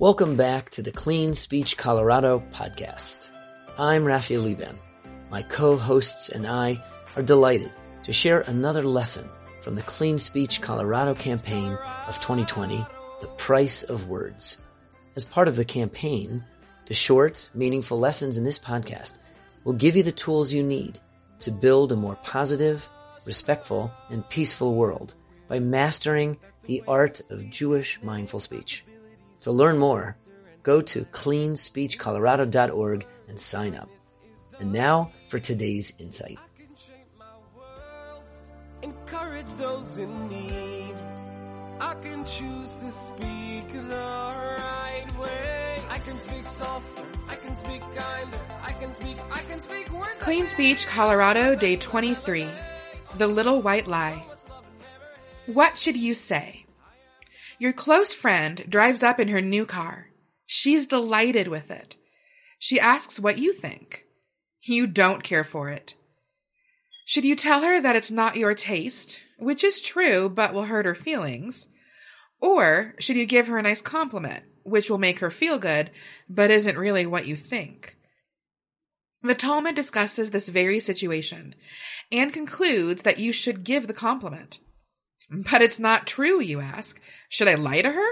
Welcome back to the Clean Speech Colorado podcast. I'm Raphael Lieben. My co-hosts and I are delighted to share another lesson from the Clean Speech Colorado campaign of 2020, The Price of Words. As part of the campaign, the short, meaningful lessons in this podcast will give you the tools you need to build a more positive, respectful, and peaceful world by mastering the art of Jewish mindful speech. To learn more, go to cleanspeechcolorado.org and sign up. And now for today's insight. I can shape my world, encourage those in need. I can choose to speak the right way. I can speak softer. I can speak kinder. I can speak words. Clean Speech Colorado, Day 23. The Little White Lie. What should you say? Your close friend drives up in her new car. She's delighted with it. She asks what you think. You don't care for it. Should you tell her that it's not your taste, which is true but will hurt her feelings? Or should you give her a nice compliment, which will make her feel good but isn't really what you think? The Talmud discusses this very situation and concludes that you should give the compliment. But it's not true, you ask. Should I lie to her?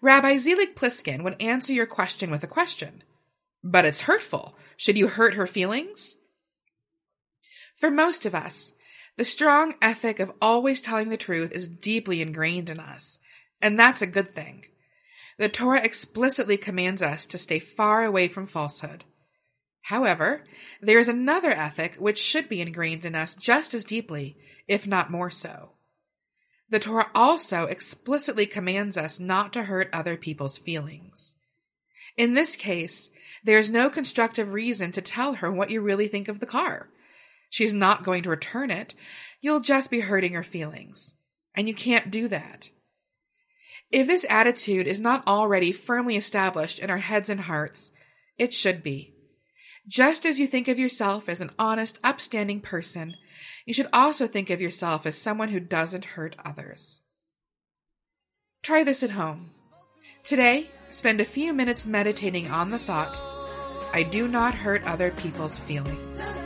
Rabbi Zelig Pliskin would answer your question with a question. But it's hurtful. Should you hurt her feelings? For most of us, the strong ethic of always telling the truth is deeply ingrained in us, and that's a good thing. The Torah explicitly commands us to stay far away from falsehood. However, there is another ethic which should be ingrained in us just as deeply, if not more so. The Torah also explicitly commands us not to hurt other people's feelings. In this case, there is no constructive reason to tell her what you really think of the car. She's not going to return it. You'll just be hurting her feelings. And you can't do that. If this attitude is not already firmly established in our heads and hearts, it should be. Just as you think of yourself as an honest, upstanding person, you should also think of yourself as someone who doesn't hurt others. Try this at home. Today, spend a few minutes meditating on the thought, I do not hurt other people's feelings.